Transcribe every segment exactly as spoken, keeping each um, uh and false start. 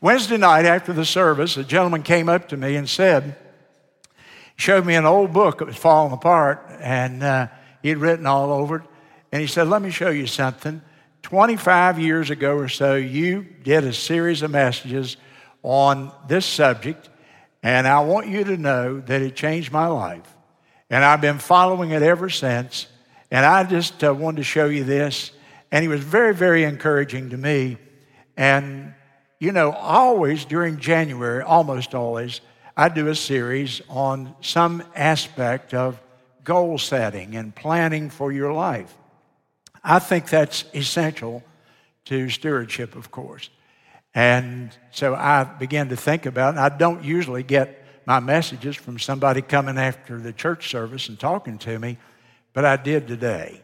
Wednesday night after the service, a gentleman came up to me and said, showed me an old book that was falling apart, and uh, he'd written all over it. And he said, let me show you something. twenty-five years ago or so, you did a series of messages on this subject, and I want you to know that it changed my life. And I've been following it ever since, and I just uh, wanted to show you this. And he was very, very encouraging to me. And, you know, always during January, almost always, I do a series on some aspect of goal setting and planning for your life. I think that's essential to stewardship, of course. And so I began to think about it. I don't usually get my messages from somebody coming after the church service and talking to me, but I did today.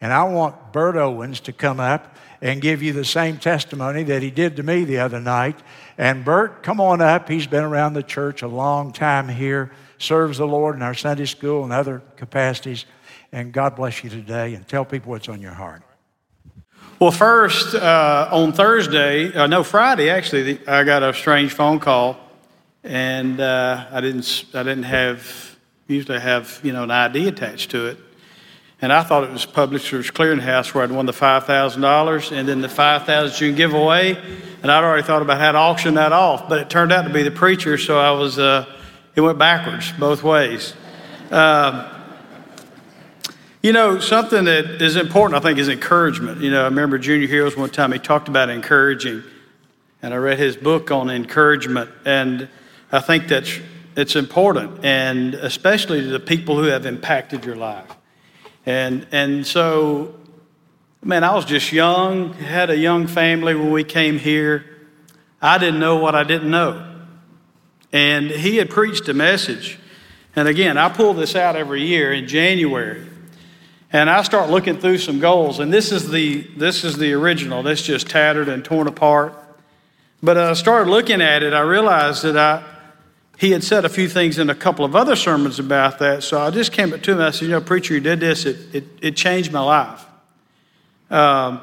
And I want Bert Owens to come up and give you the same testimony that he did to me the other night. And Bert, come on up. He's been around the church a long time here, serves the Lord in our Sunday school and other capacities. And God bless you today, and tell people what's on your heart. Well, first, uh, on Thursday, uh, no, Friday, actually, I got a strange phone call, and uh, I didn't I didn't have, usually have, you know, an I D attached to it. And I thought it was Publisher's Clearing House where I'd won the five thousand dollars and then the five thousand dollars you can give away. And I'd already thought about how to auction that off, but it turned out to be the preacher, so I was, uh, it went backwards both ways. Uh, you know, something that is important, I think, is encouragement. You know, I remember Junior Heroes one time, he talked about encouraging, and I read his book on encouragement, and I think that's it's important, and especially to the people who have impacted your life. And and so, man, I was just young, had a young family when we came here. I didn't know what I didn't know. And he had preached a message. And again, I pull this out every year in January. And I start looking through some goals. And this is the this is the original. That's just tattered and torn apart. But as I started looking at it, I realized that I He had said a few things in a couple of other sermons about that, so I just came up to him and I said, you know, preacher, you did this, it it, it changed my life. Um,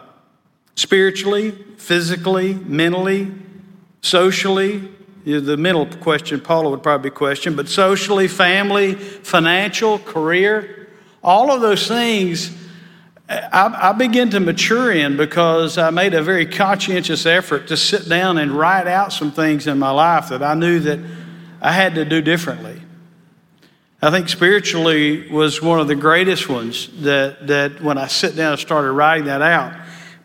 spiritually, physically, mentally, socially, the mental question Paula would probably question, but socially, family, financial, career, all of those things I, I began to mature in because I made a very conscientious effort to sit down and write out some things in my life that I knew that I had to do differently. I think spiritually was one of the greatest ones that, that when I sit down and started writing that out.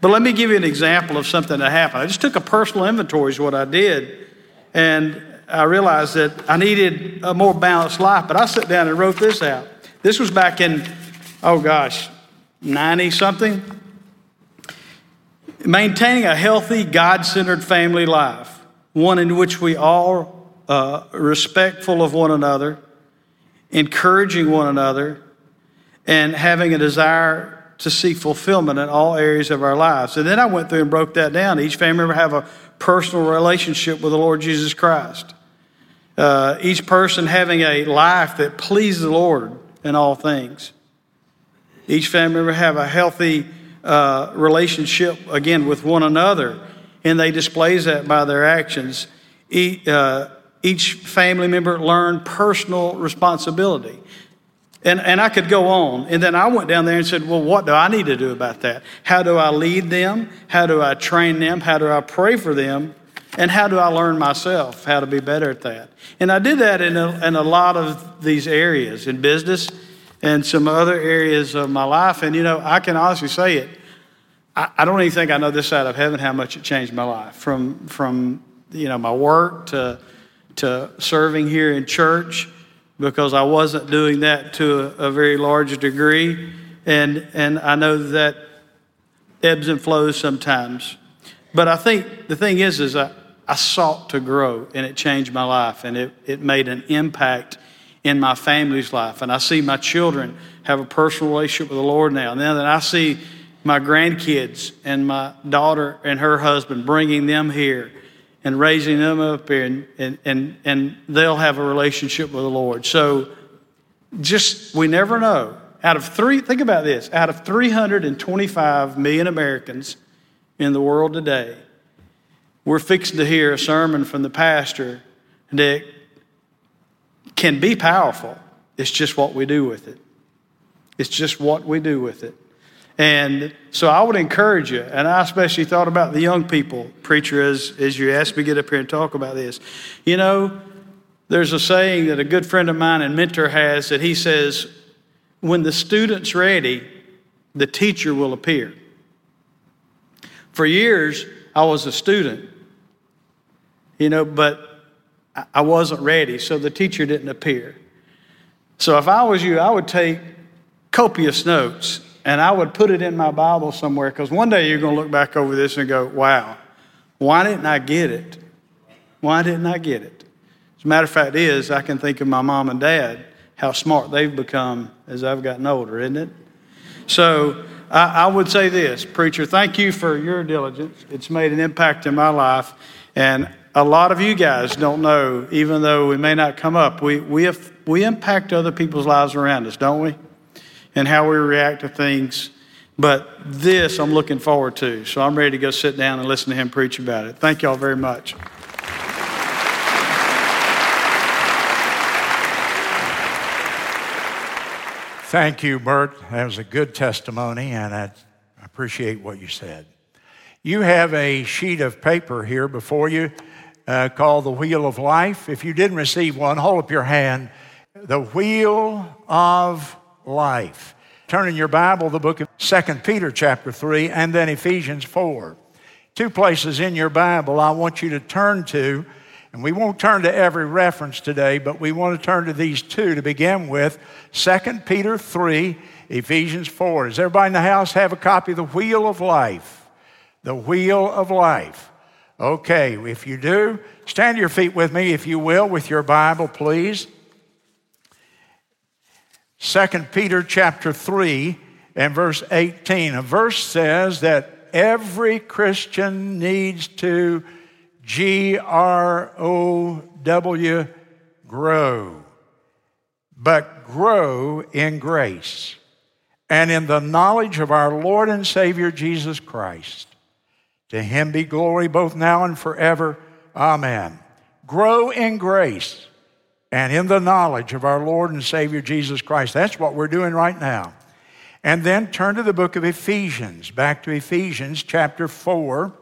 But let me give you an example of something that happened. I just took a personal inventory is what I did, and I realized that I needed a more balanced life, but I sat down and wrote this out. This was back in, oh gosh, ninety-something. Maintaining a healthy, God-centered family life, one in which we all Uh, respectful of one another, encouraging one another, and having a desire to see fulfillment in all areas of our lives. And then I went through and broke that down. Each family member have a personal relationship with the Lord Jesus Christ. Uh, each person having a life that pleases the Lord in all things. Each family member have a healthy uh, relationship, again, with one another, and they displays that by their actions. E- uh, Each family member learned personal responsibility. And, and I could go on. And then I went down there and said, well, what do I need to do about that? How do I lead them? How do I train them? How do I pray for them? And how do I learn myself how to be better at that? And I did that in a, in a lot of these areas, in business and some other areas of my life. And, you know, I can honestly say it. I, I don't even think I know this side of heaven how much it changed my life from, from you know, my work to... to serving here in church, because I wasn't doing that to a, a very large degree. And and I know that ebbs and flows sometimes. But I think the thing is, is I, I sought to grow, and it changed my life, and it, it made an impact in my family's life. And I see my children have a personal relationship with the Lord now. And then I see my grandkids and my daughter and her husband, bringing them here and raising them up here, and, and and and they'll have a relationship with the Lord. So just, we never know. Out of three, think about this, out of three hundred twenty-five million Americans in the world today, We're fixing to hear a sermon from the pastor that can be powerful. It's just what we do with it. It's just what we do with it. And so I would encourage you, and I especially thought about the young people, preacher, as, as you asked me to get up here and talk about this. You know, there's a saying that a good friend of mine and mentor has that he says, when the student's ready, the teacher will appear. For years, I was a student, you know, but I wasn't ready, so the teacher didn't appear. So if I was you, I would take copious notes, and I would put it in my Bible somewhere, because one day you're going to look back over this and go, wow, why didn't I get it? Why didn't I get it? As a matter of fact is, I can think of my mom and dad, how smart they've become as I've gotten older, isn't it? So I, I would say this, preacher, thank you for your diligence. It's made an impact in my life, and a lot of you guys don't know, even though we may not come up, we we have, we impact other people's lives around us, don't we? And how we react to things. But this I'm looking forward to. So I'm ready to go sit down and listen to him preach about it. Thank y'all very much. Thank you, Bert. That was a good testimony, and I appreciate what you said. You have a sheet of paper here before you uh, called the Wheel of Life. If you didn't receive one, hold up your hand. The Wheel of Life. Turn in your Bible, the book of Second Peter chapter three, and then Ephesians four. Two places in your Bible I want you to turn to, and we won't turn to every reference today, but we want to turn to these two to begin with, Second Peter three, Ephesians four. Does everybody in the house have a copy of the Wheel of Life? The Wheel of Life. Okay, if you do, stand to your feet with me, if you will, with your Bible, please. Second Peter chapter three and verse eighteen. A verse says that every Christian needs to G R O W, grow. But grow in grace and in the knowledge of our Lord and Savior Jesus Christ. To him be glory both now and forever. Amen. Grow in grace. And in the knowledge of our Lord and Savior Jesus Christ. That's what we're doing right now. And then turn to the book of Ephesians, back to Ephesians chapter four.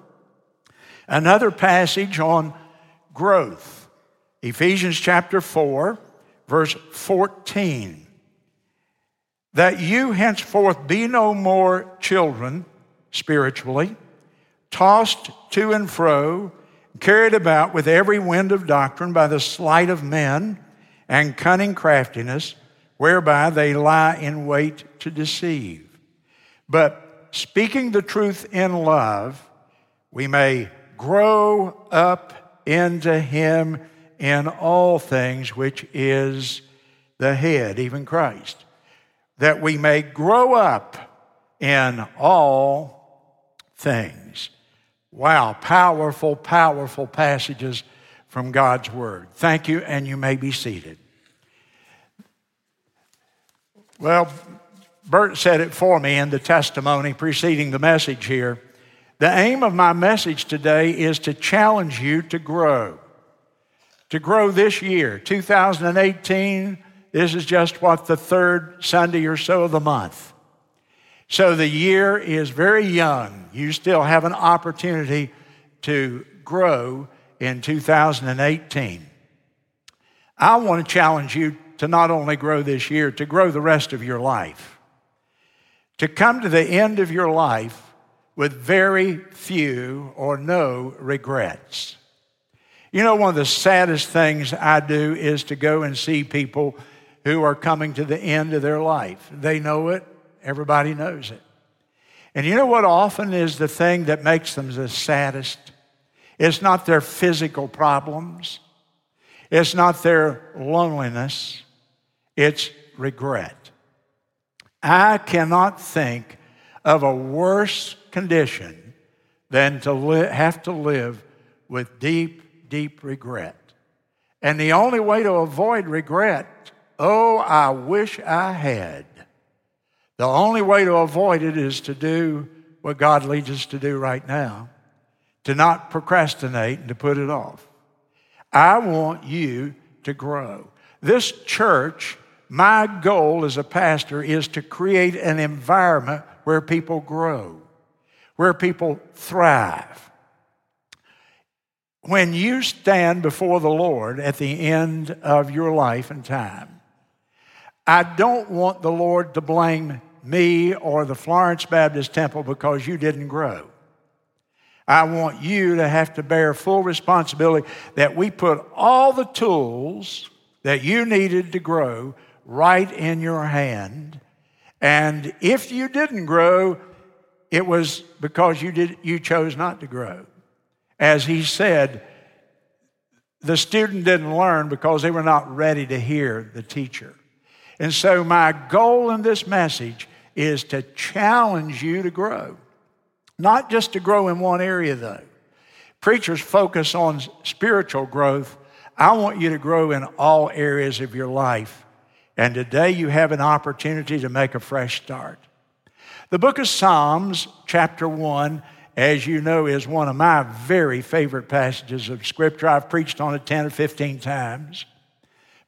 Another passage on growth. Ephesians chapter four, verse fourteen. That you henceforth be no more children, spiritually, tossed to and fro, carried about with every wind of doctrine by the sleight of men and cunning craftiness, whereby they lie in wait to deceive. But speaking the truth in love, we may grow up into him in all things, which is the head, even Christ, that we may grow up in all things. Wow, powerful, powerful passages from God's Word. Thank you, and you may be seated. Well, Bert said it for me in the testimony preceding the message here. The aim of my message today is to challenge you to grow. To grow this year, two thousand eighteen, this is just what, the third Sunday or so of the month. So the year is very young. You still have an opportunity to grow in two thousand eighteen. I want to challenge you to not only grow this year, to grow the rest of your life. To come to the end of your life with very few or no regrets. You know, one of the saddest things I do is to go and see people who are coming to the end of their life. They know it. Everybody knows it. And you know what often is the thing that makes them the saddest? It's not their physical problems. It's not their loneliness. It's regret. I cannot think of a worse condition than to li- have to live with deep, deep regret. And the only way to avoid regret, oh, I wish I had. The only way to avoid it is to do what God leads us to do right now, to not procrastinate and to put it off. I want you to grow. This church, my goal as a pastor is to create an environment where people grow, where people thrive. When you stand before the Lord at the end of your life and time, I don't want the Lord to blame me or the Florence Baptist Temple because you didn't grow. I want you to have to bear full responsibility that we put all the tools that you needed to grow right in your hand. And if you didn't grow, it was because you did, you chose not to grow. As he said, the student didn't learn because they were not ready to hear the teacher. And so my goal in this message is to challenge you to grow. Not just to grow in one area, though. Preachers focus on spiritual growth. I want you to grow in all areas of your life. And today you have an opportunity to make a fresh start. The book of Psalms, chapter one, as you know, is one of my very favorite passages of Scripture. I've preached on it ten or fifteen times.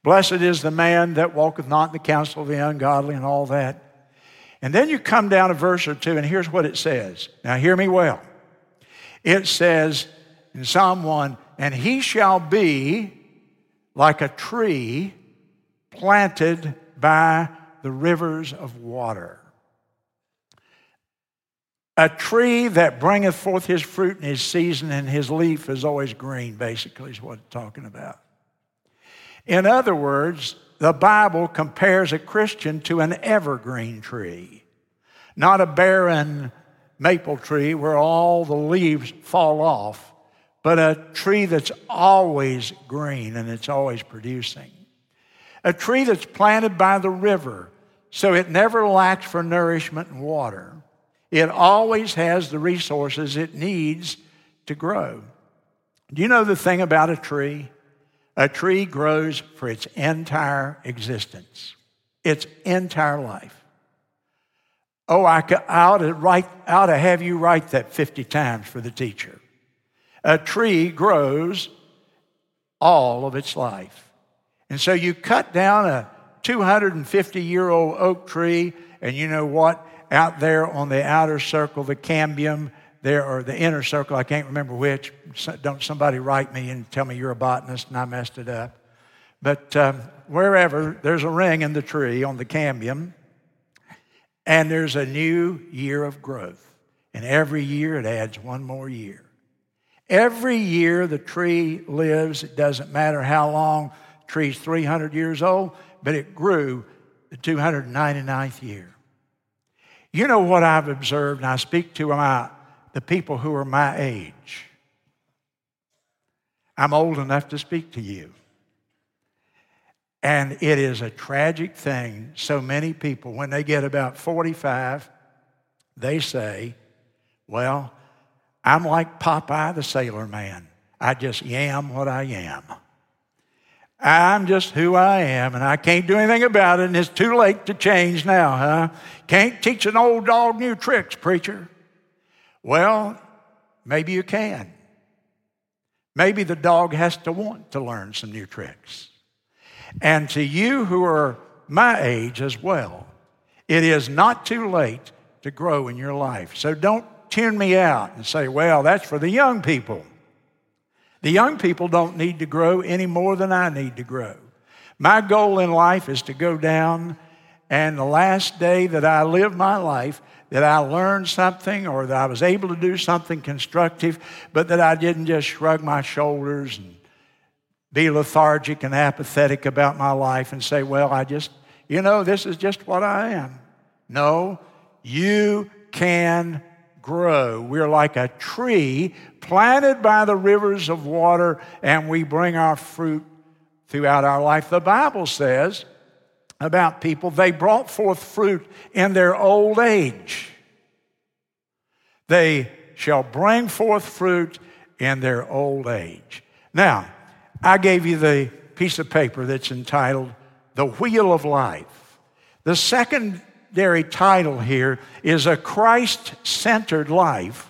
Blessed is the man that walketh not in the counsel of the ungodly and all that. And then you come down a verse or two, and here's what it says. Now, hear me well. It says in Psalm one, and he shall be like a tree planted by the rivers of water. A tree that bringeth forth his fruit in his season, and his leaf is always green, basically, is what it's talking about. In other words, the Bible compares a Christian to an evergreen tree, not a barren maple tree where all the leaves fall off, but a tree that's always green and it's always producing. A tree that's planted by the river, so it never lacks for nourishment and water. It always has the resources it needs to grow. Do you know the thing about a tree? A tree grows for its entire existence, its entire life. Oh, I, could, I, ought to write, I ought to have you write that fifty times for the teacher. A tree grows all of its life. And so you cut down a two hundred fifty-year-old oak tree, and you know what? Out there on the outer circle, the cambium, there, or the inner circle, I can't remember which. Don't somebody write me and tell me you're a botanist and I messed it up. But um, wherever, there's a ring in the tree on the cambium, and there's a new year of growth. And every year it adds one more year. Every year the tree lives. It doesn't matter how long. The tree's three hundred years old, but it grew the two hundred ninety-ninth year. You know what I've observed, and I speak to my the people who are my age. I'm old enough to speak to you. And it is a tragic thing. So many people, when they get about forty-five, they say, well, I'm like Popeye the Sailor Man. I just am what I am. I'm just who I am, and I can't do anything about it, and it's too late to change now, huh? Can't teach an old dog new tricks, preacher. Well, maybe you can. Maybe the dog has to want to learn some new tricks. And to you who are my age as well, it is not too late to grow in your life. So don't tune me out and say, well, that's for the young people. The young people don't need to grow any more than I need to grow. My goal in life is to go down, and the last day that I live my life, that I learned something or that I was able to do something constructive, but that I didn't just shrug my shoulders and be lethargic and apathetic about my life and say, well, I just, you know, this is just what I am. No, you can grow. We're like a tree planted by the rivers of water, and we bring our fruit throughout our life. The Bible says about people, they brought forth fruit in their old age. They shall bring forth fruit in their old age. Now, I gave you the piece of paper that's entitled The Wheel of Life. The secondary title here is A Christ-Centered Life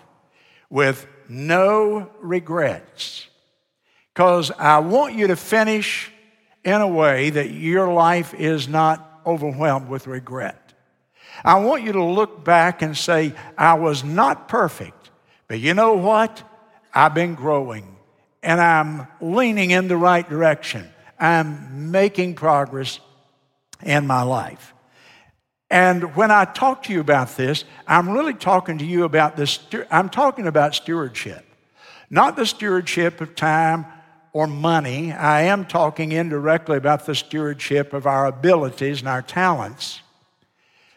with no regrets. Because I want you to finish in a way that your life is not overwhelmed with regret. I want you to look back and say, I was not perfect, but you know what? I've been growing, and I'm leaning in the right direction. I'm making progress in my life. And when I talk to you about this, I'm really talking to you about this. I'm talking about stewardship, not the stewardship of time or money. I am talking indirectly about the stewardship of our abilities and our talents.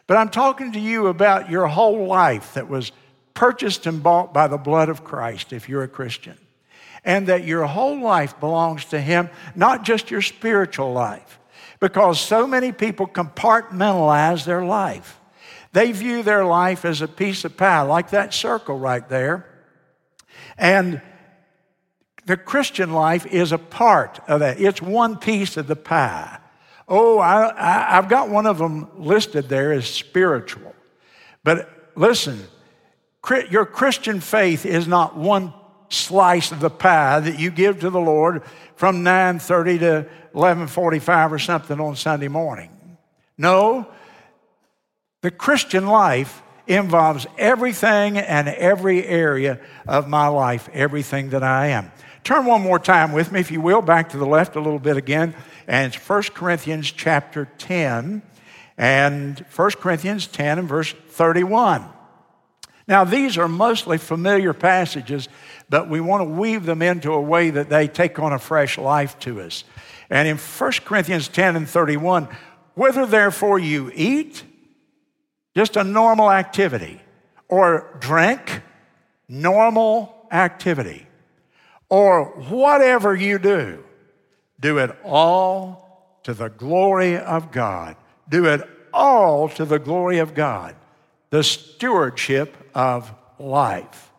But I'm talking to you about your whole life that was purchased and bought by the blood of Christ, if you're a Christian, and that your whole life belongs to Him, not just your spiritual life, because so many people compartmentalize their life. They view their life as a piece of pie, like that circle right there, and the Christian life is a part of that. It's one piece of the pie. Oh, I, I, I've got one of them listed there as spiritual. But listen, your Christian faith is not one slice of the pie that you give to the Lord from nine thirty to eleven forty-five or something on Sunday morning. No, the Christian life involves everything and every area of my life, everything that I am. Turn one more time with me, if you will, back to the left a little bit again. And it's First Corinthians chapter ten, and First Corinthians ten and verse thirty-one. Now, these are mostly familiar passages, but we want to weave them into a way that they take on a fresh life to us. And in First Corinthians ten and thirty-one, whether therefore you eat, just a normal activity, or drink, normal activity, or whatever you do, do it all to the glory of God. Do it all to the glory of God. The stewardship of life.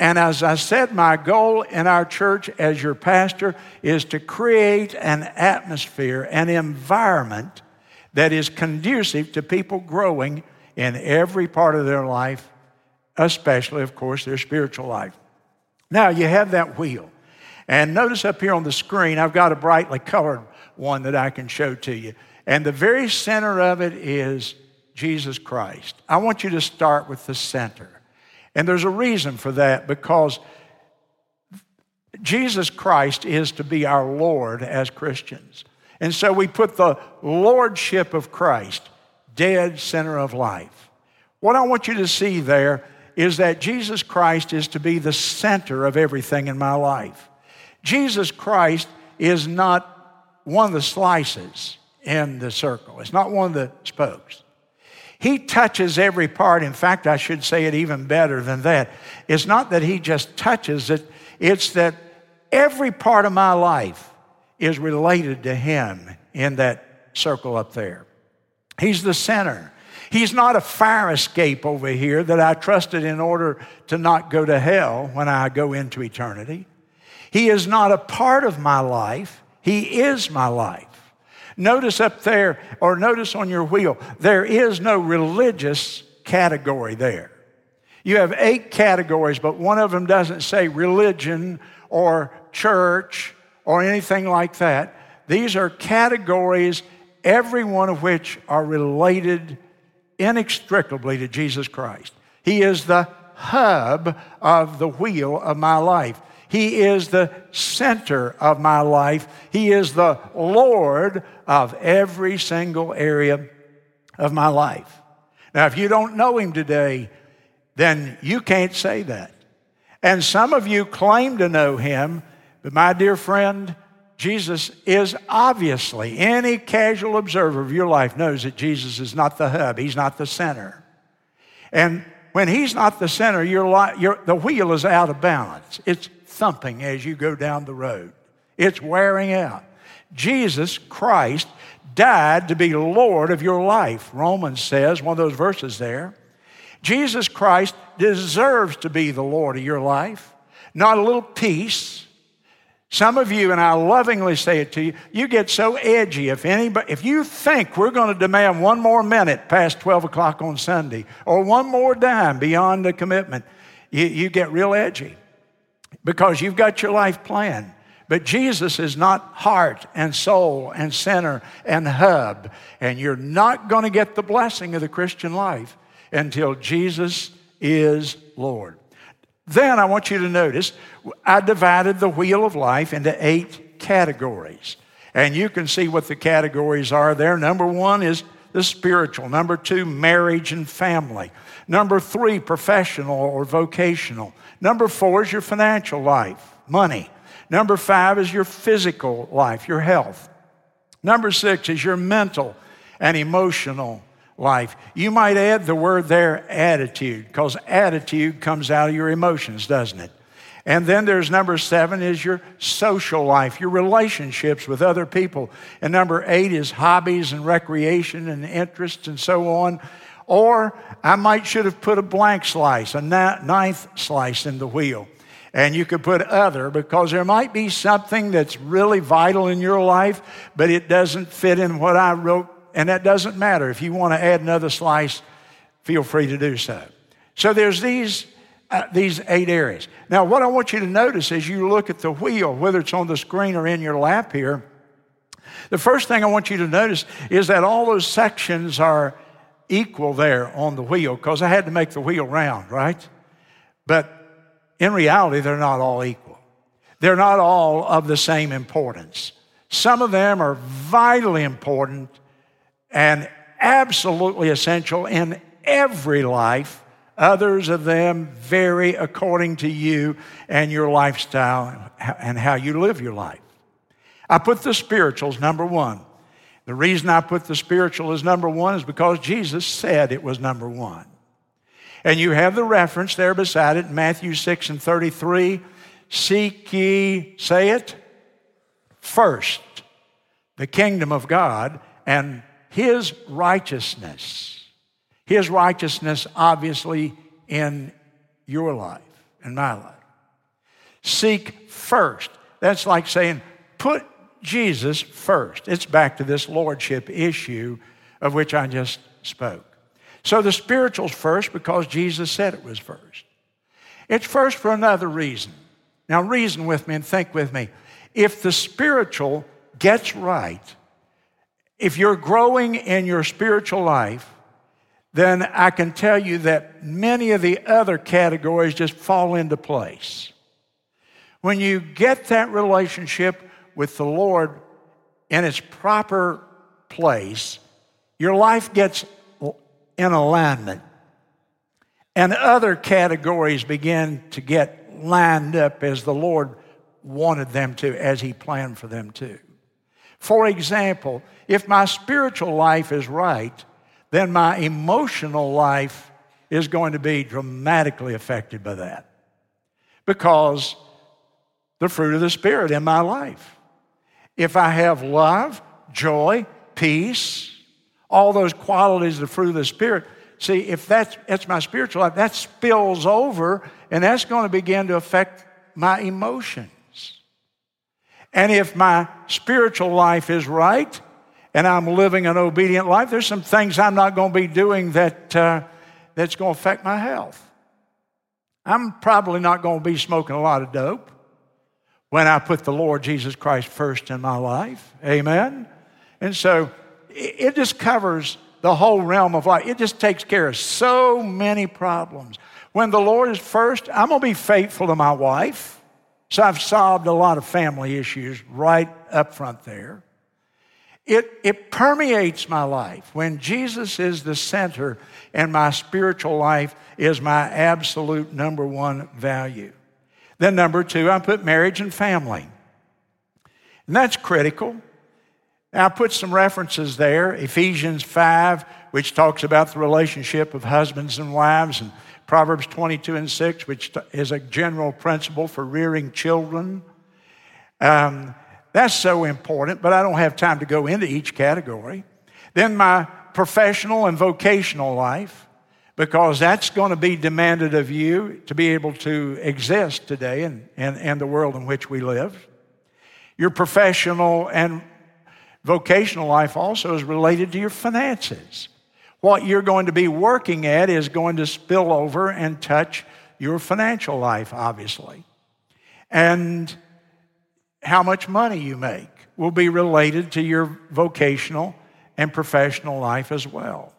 And as I said, my goal in our church as your pastor is to create an atmosphere, an environment that is conducive to people growing in every part of their life, especially, of course, their spiritual life. Now, you have that wheel. And notice up here on the screen, I've got a brightly colored one that I can show to you. And the very center of it is Jesus Christ. I want you to start with the center. And there's a reason for that, because Jesus Christ is to be our Lord as Christians. And so we put the lordship of Christ, dead center of life. What I want you to see there is that Jesus Christ is to be the center of everything in my life. Jesus Christ is not one of the slices in the circle. It's not one of the spokes. He touches every part. In fact, I should say it even better than that. It's not that He just touches it. It's that every part of my life is related to Him in that circle up there. He's the center. He's not a fire escape over here that I trusted in order to not go to hell when I go into eternity. He is not a part of my life. He is my life. Notice up there, or notice on your wheel, there is no religious category there. You have eight categories, but one of them doesn't say religion or church or anything like that. These are categories, every one of which are related inextricably to Jesus Christ. He is the hub of the wheel of my life. He is the center of my life. He is the Lord of every single area of my life. Now, if you don't know Him today, then you can't say that. And some of you claim to know Him, but my dear friend, Jesus is obviously, any casual observer of your life knows that Jesus is not the hub. He's not the center. And when He's not the center, your life, your, the wheel is out of balance. It's thumping as you go down the road. It's wearing out. Jesus Christ died to be Lord of your life, Romans says, one of those verses there. Jesus Christ deserves to be the Lord of your life, not a little piece. Some of you, and I lovingly say it to you, you get so edgy if anybody, if you think we're going to demand one more minute past twelve o'clock on Sunday or one more dime beyond the commitment, you, you get real edgy. because you've got your life planned. But Jesus is not heart and soul and center and hub. And you're not going to get the blessing of the Christian life until Jesus is Lord. Then I want you to notice, I divided the wheel of life into eight categories. And you can see what the categories are there. Number one is the spiritual. Number two, marriage and family. Number three, professional or vocational. Number four is your financial life, money. Number five is your physical life, your health. Number six is your mental and emotional life. You might add the word there, attitude, because attitude comes out of your emotions, doesn't it? And then there's number seven is your social life, your relationships with other people. And number eight is hobbies and recreation and interests and so on. Or I might should have put a blank slice, a ninth slice in the wheel. And you could put other, because there might be something that's really vital in your life, but it doesn't fit in what I wrote, and that doesn't matter. If you want to add another slice, feel free to do so. So there's these uh, these eight areas. Now, what I want you to notice as you look at the wheel, whether it's on the screen or in your lap here, the first thing I want you to notice is that all those sections are equal there on the wheel, because I had to make the wheel round, right? But in reality, they're not all equal. They're not all of the same importance. Some of them are vitally important and absolutely essential in every life. Others of them vary according to you and your lifestyle and how you live your life. I put the spirituals number one. The reason I put the spiritual as number one is because Jesus said it was number one. And you have the reference there beside it, Matthew six and thirty-three. Seek ye, say it, first the kingdom of God and his righteousness. His righteousness, obviously, in your life, in my life. Seek first. That's like saying, put Jesus first. It's back to this lordship issue of which I just spoke. So the spiritual's first because Jesus said it was first. It's first for another reason. Now reason with me and think with me. If the spiritual gets right, if you're growing in your spiritual life, then I can tell you that many of the other categories just fall into place. When you get that relationship with the Lord in its proper place, your life gets in alignment. And other categories begin to get lined up as the Lord wanted them to, as he planned for them to. For example, if my spiritual life is right, then my emotional life is going to be dramatically affected by that, because the fruit of the Spirit in my life. If I have love, joy, peace, all those qualities of the fruit of the Spirit. See, if that's, that's my spiritual life, that spills over, and that's going to begin to affect my emotions. And if my spiritual life is right, and I'm living an obedient life, there's some things I'm not going to be doing that uh, that's going to affect my health. I'm probably not going to be smoking a lot of dope when I put the Lord Jesus Christ first in my life. Amen? And so it just covers the whole realm of life. It just takes care of so many problems. When the Lord is first, I'm going to be faithful to my wife. So I've solved a lot of family issues right up front there. It, it permeates my life. When Jesus is the center and my spiritual life is my absolute number one value. Then number two, I put marriage and family. And that's critical. Now, I put some references there, Ephesians five, which talks about the relationship of husbands and wives, and Proverbs twenty-two and six, which is a general principle for rearing children. Um, that's so important, but I don't have time to go into each category. Then my professional and vocational life, because that's going to be demanded of you to be able to exist today and in, in, in the world in which we live. Your professional and vocational life also is related to your finances. What you're going to be working at is going to spill over and touch your financial life, obviously. and how much money you make will be related to your vocational and professional life as well.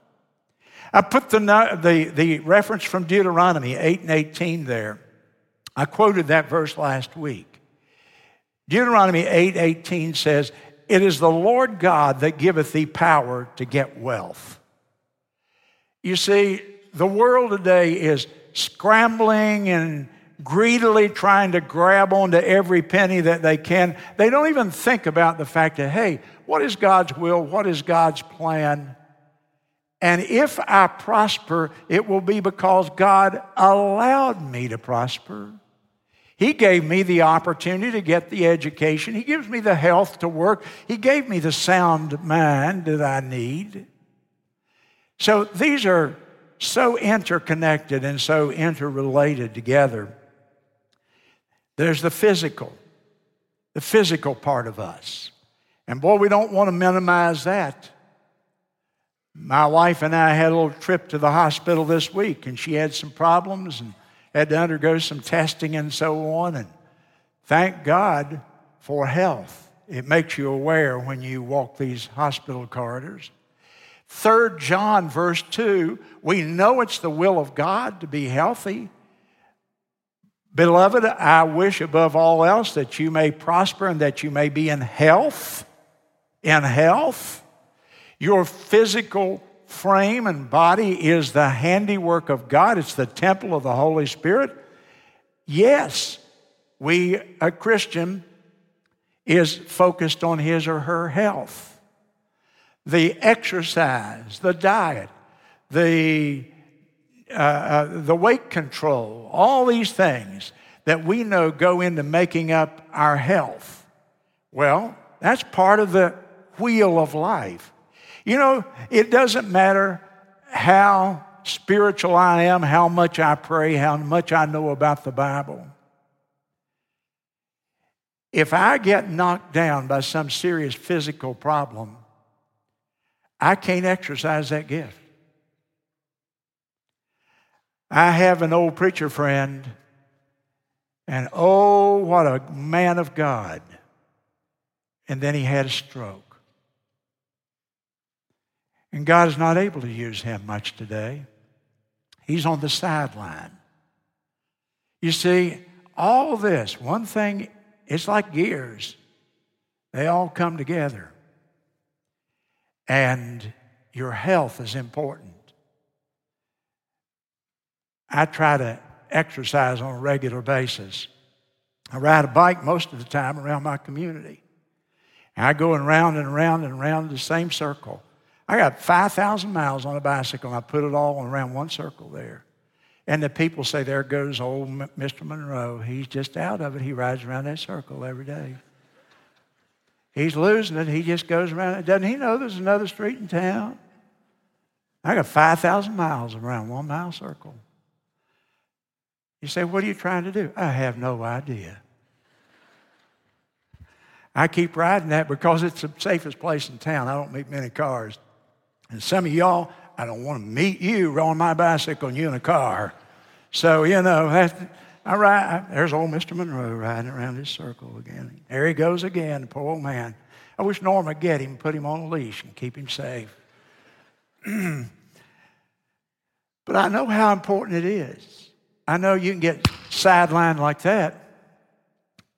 I put the, the, the reference from Deuteronomy eight and eighteen there. I quoted that verse last week. Deuteronomy eight eighteen says, "It is the Lord God that giveth thee power to get wealth." You see, the world today is scrambling and greedily trying to grab onto every penny that they can. They don't even think about the fact that, hey, what is God's will? What is God's plan? And if I prosper, it will be because God allowed me to prosper. He gave me the opportunity to get the education. He gives me the health to work. He gave me the sound mind that I need. So these are so interconnected and so interrelated together. There's the physical, the physical part of us. And boy, we don't want to minimize that. My wife and I had a little trip to the hospital this week, and she had some problems and had to undergo some testing and so on. And thank God for health. It makes you aware when you walk these hospital corridors. Third John verse two, we know it's the will of God to be healthy. Beloved, I wish above all else that you may prosper and that you may be in health, in health. Your physical frame and body is the handiwork of God. It's the temple of the Holy Spirit. Yes, we, a Christian, is focused on his or her health. The exercise, the diet, the uh, uh, the weight control, all these things that we know go into making up our health. Well, that's part of the wheel of life. You know, it doesn't matter how spiritual I am, how much I pray, how much I know about the Bible. If I get knocked down by some serious physical problem, I can't exercise that gift. I have an old preacher friend, and oh, what a man of God. And then he had a stroke. And God is not able to use him much today. He's on the sideline. You see, all this, one thing, it's like gears. They all come together. And your health is important. I try to exercise on a regular basis. I ride a bike most of the time around my community. And I go around and around and around the same circle. I got five thousand miles on a bicycle, and I put it all around one circle there. And the people say, there goes old Mister Monroe. He's just out of it. He rides around that circle every day. He's losing it. He just goes around it. Doesn't he know there's another street in town? I got five thousand miles around one mile circle. You say, what are you trying to do? I have no idea. I keep riding that because it's the safest place in town. I don't meet many cars. And some of y'all, I don't want to meet you on my bicycle and you in a car. So, you know, that's... I ride, I, there's old Mister Monroe riding around his circle again. There he goes again, the poor old man. I wish Norma would get him, put him on a leash, and keep him safe. But I know how important it is. I know you can get sidelined like that.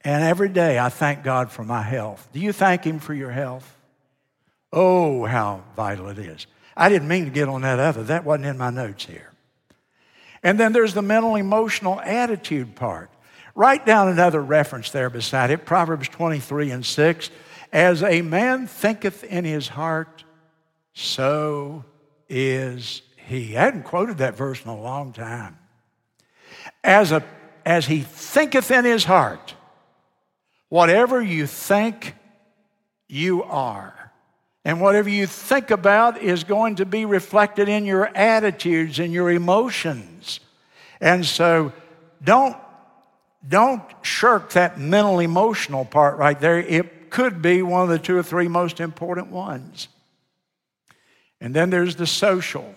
And every day I thank God for my health. Do you thank him for your health? Oh, how vital it is. I didn't mean to get on that other. That wasn't in my notes here. And then there's the mental, emotional attitude part. Write down another reference there beside it, Proverbs twenty-three and six. As a man thinketh in his heart, so is he. I hadn't quoted that verse in a long time. As, a, as he thinketh in his heart, whatever you think, you are. And whatever you think about is going to be reflected in your attitudes and your emotions. And so don't, don't shirk that mental, emotional part right there. It could be one of the two or three most important ones. And then there's the social.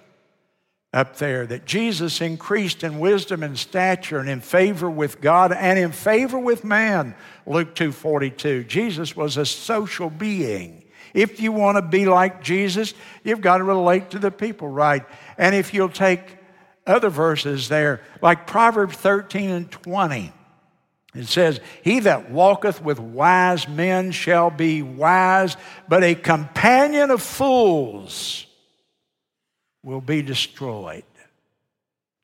up there, that Jesus increased in wisdom and stature and in favor with God and in favor with man, Luke two forty-two. Jesus was a social being. If you want to be like Jesus, you've got to relate to the people right. And if you'll take other verses there, like Proverbs thirteen and twenty, it says, "He that walketh with wise men shall be wise, but a companion of fools will be destroyed."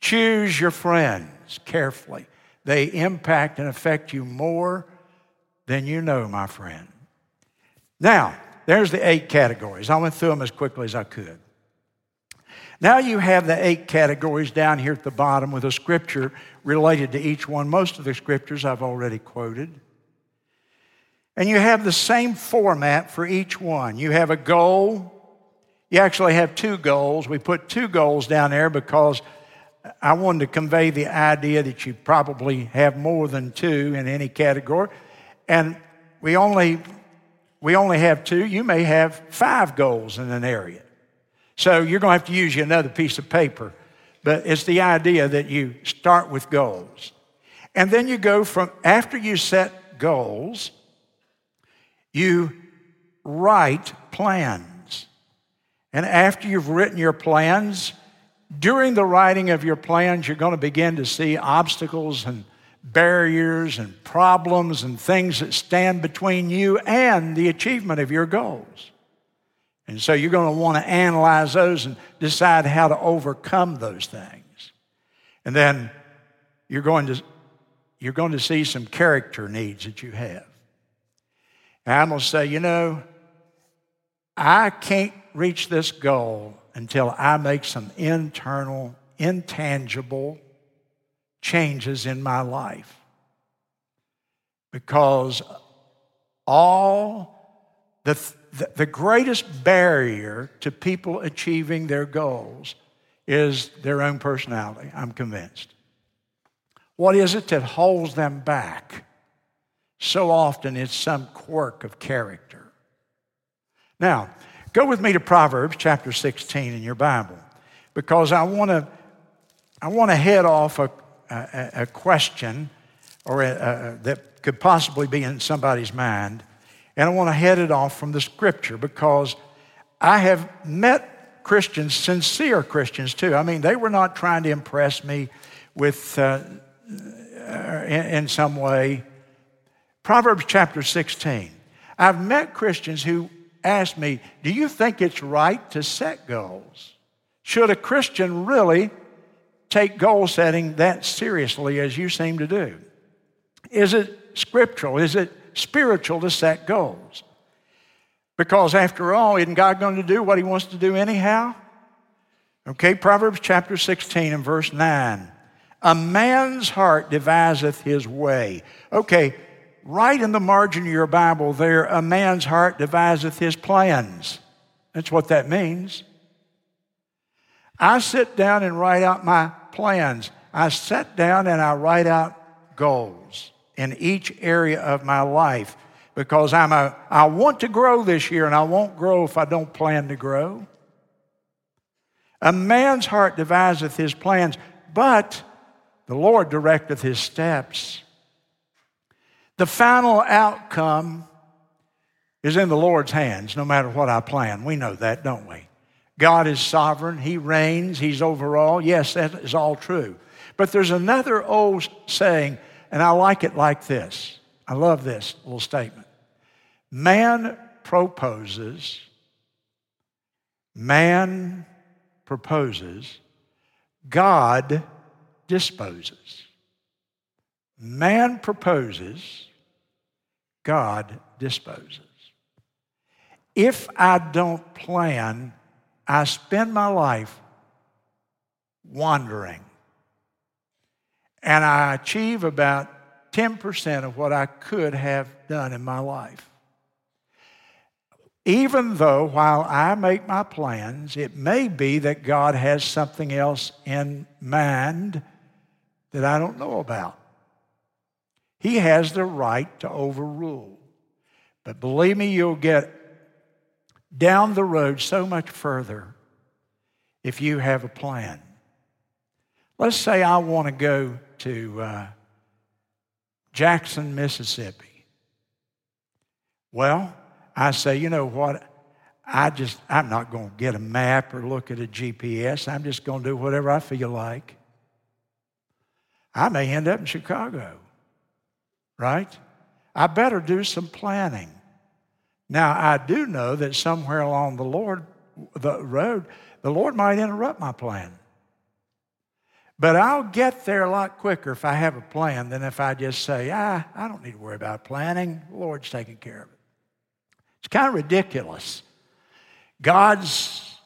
Choose your friends carefully. They impact and affect you more than you know, my friend. Now, there's the eight categories. I went through them as quickly as I could. Now you have the eight categories down here at the bottom with a scripture related to each one. Most of the scriptures I've already quoted. And you have the same format for each one. You have a goal. You actually have two goals. We put two goals down there because I wanted to convey the idea that you probably have more than two in any category. And we only... We only have two. You may have five goals in an area. So you're going to have to use another piece of paper. But it's the idea that you start with goals. And then you go from, after you set goals, you write plans. And after you've written your plans, during the writing of your plans, you're going to begin to see obstacles and barriers and problems and things that stand between you and the achievement of your goals. And so you're going to want to analyze those and decide how to overcome those things. And then you're going to, you're going to see some character needs that you have. And I'm going to say, you know, I can't reach this goal until I make some internal, intangible changes in my life, because all the, the the greatest barrier to people achieving their goals is their own personality. I'm convinced. What is it that holds them back? So often it's some quirk of character. Now, go with me to Proverbs chapter sixteen in your Bible, because I want to I want to head off a A, a question or a, a, that could possibly be in somebody's mind. And I want to head it off from the scripture, because I have met Christians, sincere Christians too. I mean, they were not trying to impress me with uh, in, in some way. Proverbs chapter sixteen. I've met Christians who asked me, do you think it's right to set goals? Should a Christian really take goal setting that seriously as you seem to do? Is it scriptural? Is it spiritual to set goals? Because after all, isn't God going to do what he wants to do anyhow? Okay, Proverbs chapter sixteen and verse nine. A man's heart deviseth his way. Okay, right in the margin of your Bible there, a man's heart deviseth his plans. That's what that means. I sit down and write out my plans. I sit down and I write out goals in each area of my life, because I'm a, I want to grow this year, and I won't grow if I don't plan to grow. A man's heart deviseth his plans, but the Lord directeth his steps. The final outcome is in the Lord's hands, no matter what I plan. We know that, don't we? God is sovereign. He reigns. He's over all. Yes, that is all true. But there's another old saying, and I like it like this. I love this little statement. Man proposes, man proposes, God disposes. Man proposes, God disposes. If I don't plan, I spend my life wandering, and I achieve about ten percent of what I could have done in my life. Even though while I make my plans, it may be that God has something else in mind that I don't know about. He has the right to overrule. But believe me, you'll get down the road so much further if you have a plan. Let's say I want to go to uh, Jackson, Mississippi. Well, I say, you know what? I just, I'm not going to get a map or look at a G P S. I'm just going to do whatever I feel like. I may end up in Chicago, right? I better do some planning. Now, I do know that somewhere along the Lord, the road, the Lord might interrupt my plan. But I'll get there a lot quicker if I have a plan than if I just say, ah, I don't need to worry about planning. The Lord's taking care of it. It's kind of ridiculous. God's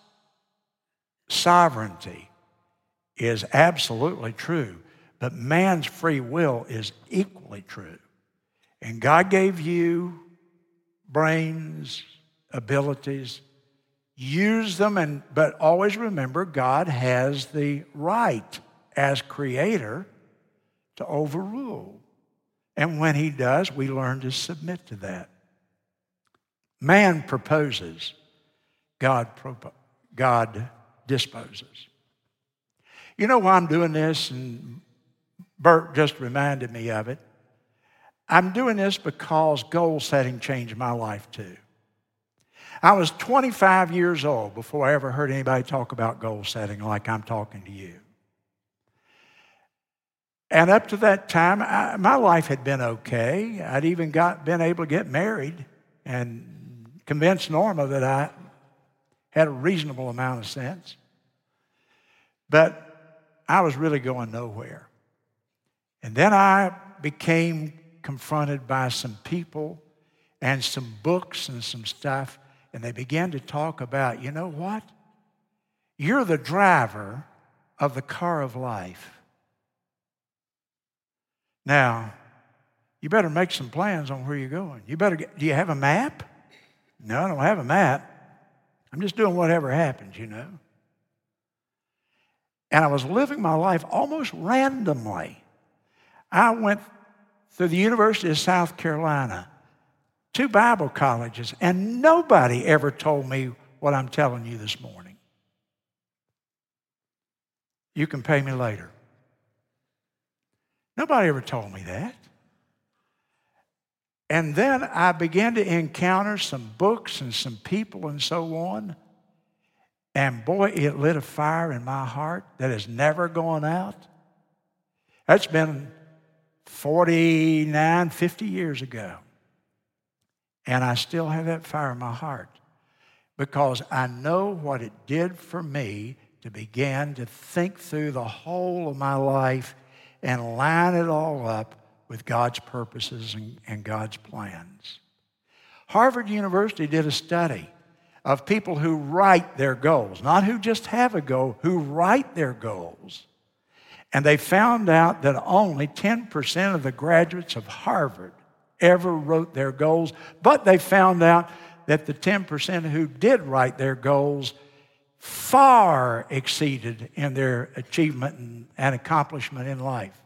sovereignty is absolutely true, but man's free will is equally true. And God gave you brains, abilities. Use them, and but always remember God has the right as creator to overrule. And when he does, we learn to submit to that. Man proposes, God, prop- God disposes. You know why I'm doing this? And Bert just reminded me of it. I'm doing this because goal setting changed my life too. I was twenty-five years old before I ever heard anybody talk about goal setting like I'm talking to you. And up to that time, I, my life had been okay. I'd even got been able to get married and convince Norma that I had a reasonable amount of sense. But I was really going nowhere. And then I became confronted by some people and some books and some stuff, and they began to talk about, you know what? You're the driver of the car of life. Now, you better make some plans on where you're going. You better get, do you have a map? No, I don't have a map. I'm just doing whatever happens, you know. And I was living my life almost randomly. I went through the University of South Carolina, two Bible colleges, and nobody ever told me what I'm telling you this morning. You can pay me later. Nobody ever told me that. And then I began to encounter some books and some people and so on. And boy, it lit a fire in my heart that has never gone out. That's been forty-nine, fifty years ago. And I still have that fire in my heart because I know what it did for me to begin to think through the whole of my life and line it all up with God's purposes and, and God's plans. Harvard University did a study of people who write their goals, not who just have a goal, who write their goals. And they found out that only ten percent of the graduates of Harvard ever wrote their goals, but they found out that the ten percent who did write their goals far exceeded in their achievement and accomplishment in life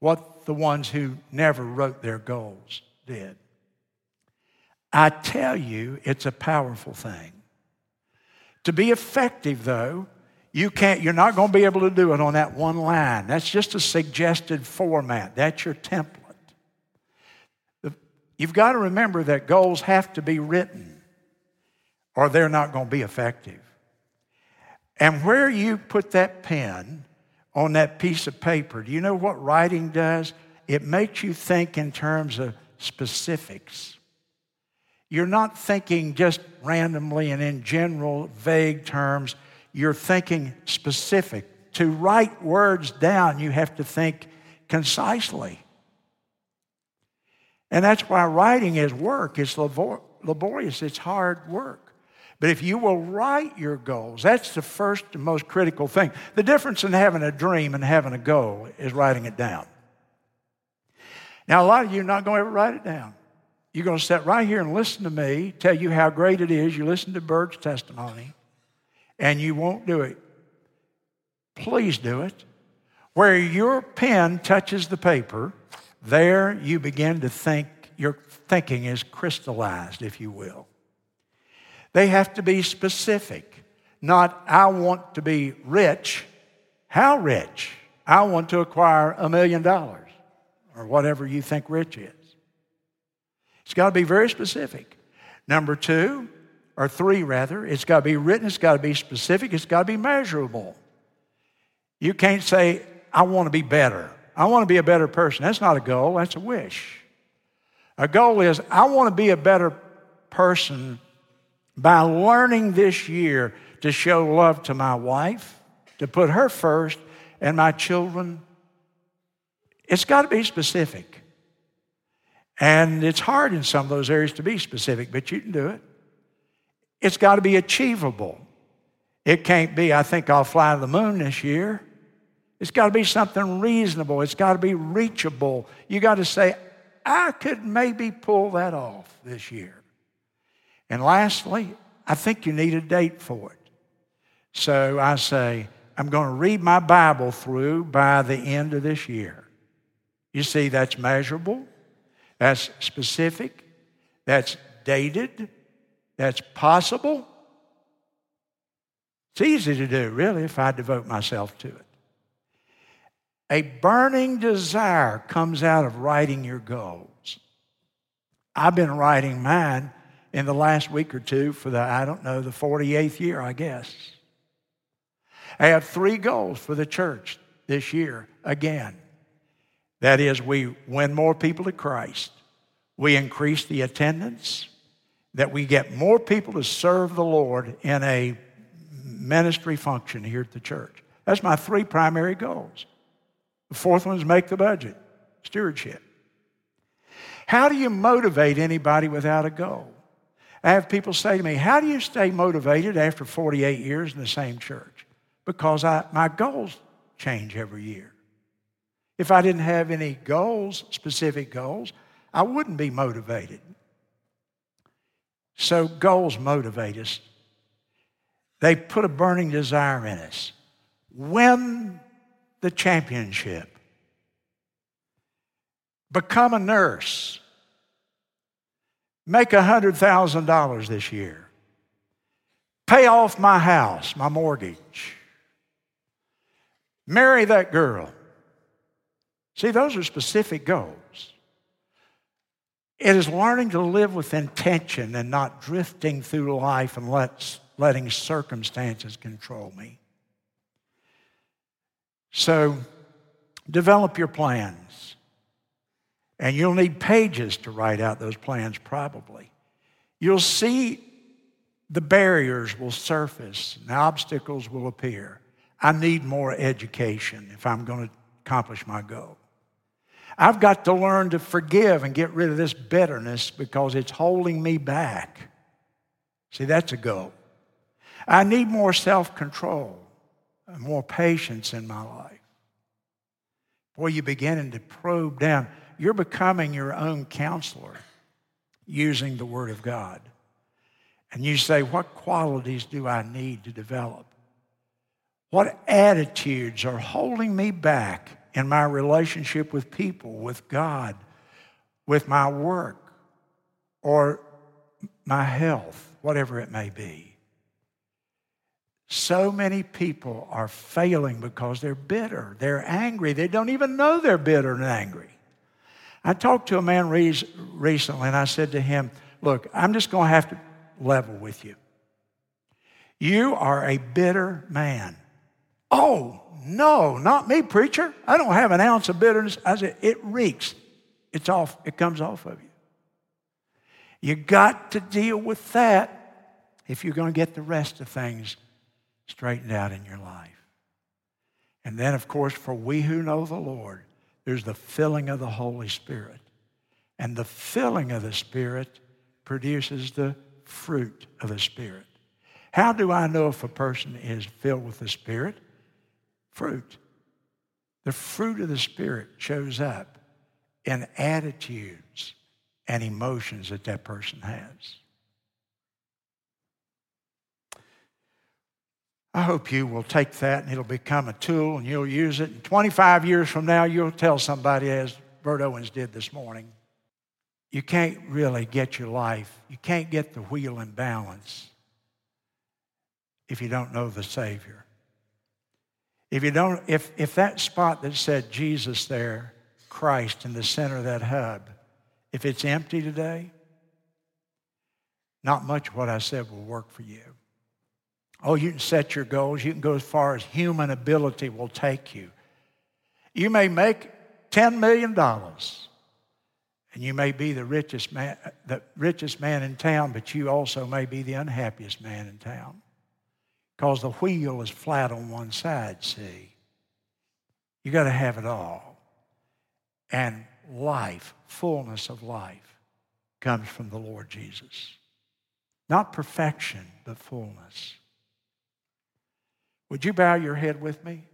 what the ones who never wrote their goals did. I tell you, it's a powerful thing. To be effective, though, you can't, you're not going to be able to do it on that one line. That's just a suggested format. That's your template. You've got to remember that goals have to be written or they're not going to be effective. And where you put that pen on that piece of paper, do you know what writing does? It makes you think in terms of specifics. You're not thinking just randomly and in general, vague terms. You're thinking specific. To write words down, you have to think concisely. And that's why writing is work. It's labor- laborious. It's hard work. But if you will write your goals, that's the first and most critical thing. The difference in having a dream and having a goal is writing it down. Now, a lot of you are not going to ever write it down. You're going to sit right here and listen to me, tell you how great it is. You listen to Bert's testimony, and you won't do it. Please do it. Where your pen touches the paper, there you begin to think, your thinking is crystallized, if you will. They have to be specific, not I want to be rich, How rich? I want to acquire a million dollars or whatever you think rich is. It's got to be very specific. Number two, or three rather, it's got to be written, it's got to be specific, it's got to be measurable. You can't say, I want to be better. I want to be a better person. That's not a goal, that's a wish. A goal is, I want to be a better person by learning this year to show love to my wife, to put her first, and my children. It's got to be specific. And it's hard in some of those areas to be specific, but you can do it. It's got to be achievable. It can't be, I think I'll fly to the moon this year. It's got to be something reasonable. It's got to be reachable. You got to say, I could maybe pull that off this year. And lastly, I think you need a date for it. So I say, I'm going to read my Bible through by the end of this year. You see, that's measurable. That's specific. That's dated. That's possible. It's easy to do, really, if I devote myself to it. A burning desire comes out of writing your goals. I've been writing mine in the last week or two for the, I don't know, the forty-eighth year, I guess. I have three goals for the church this year again. That is, we win more people to Christ. We increase the attendance. That we get more people to serve the Lord in a ministry function here at the church. That's my three primary goals. The fourth one is make the budget, stewardship. How do you motivate anybody without a goal? I have people say to me, how do you stay motivated after forty-eight years in the same church? Because I, my goals change every year. If I didn't have any goals, specific goals, I wouldn't be motivated. So goals motivate us. They put a burning desire in us. Win the championship. Become a nurse. Make one hundred thousand dollars this year. Pay off my house, my mortgage. Marry that girl. See, those are specific goals. It is learning to live with intention and not drifting through life and let, letting circumstances control me. So develop your plans. And you'll need pages to write out those plans probably. You'll see the barriers will surface and the obstacles will appear. I need more education if I'm going to accomplish my goal. I've got to learn to forgive and get rid of this bitterness because it's holding me back. See, that's a goal. I need more self-control and more patience in my life. Boy, you're beginning to probe down. You're becoming your own counselor using the Word of God. And you say, what qualities do I need to develop? What attitudes are holding me back in my relationship with people, with God, with my work, or my health, whatever it may be? So many people are failing because they're bitter, they're angry, they don't even know they're bitter and angry. I talked to a man recently and I said to him, look, I'm just going to have to level with you. You are a bitter man. Oh, no, not me, preacher. I don't have an ounce of bitterness. I said, it reeks. It's off. It comes off of you. You got to deal with that if you're going to get the rest of things straightened out in your life. And then, of course, for we who know the Lord, there's the filling of the Holy Spirit. And the filling of the Spirit produces the fruit of the Spirit. How do I know if a person is filled with the Spirit? Fruit. The fruit of the Spirit shows up in attitudes and emotions that that person has. I hope you will take that and it'll become a tool and you'll use it. And twenty-five years from now, you'll tell somebody, as Bert Owens did this morning, you can't really get your life, you can't get the wheel in balance if you don't know the Savior. If you don't, if if that spot that said Jesus there, Christ in the center of that hub, if it's empty today, not much of what I said will work for you. Oh, you can set your goals. You can go as far as human ability will take you. You may make ten million dollars, and you may be the richest man, the richest man in town, but you also may be the unhappiest man in town because the wheel is flat on one side, see? You got to have it all. And life, fullness of life, comes from the Lord Jesus. Not perfection, but fullness. Would you bow your head with me?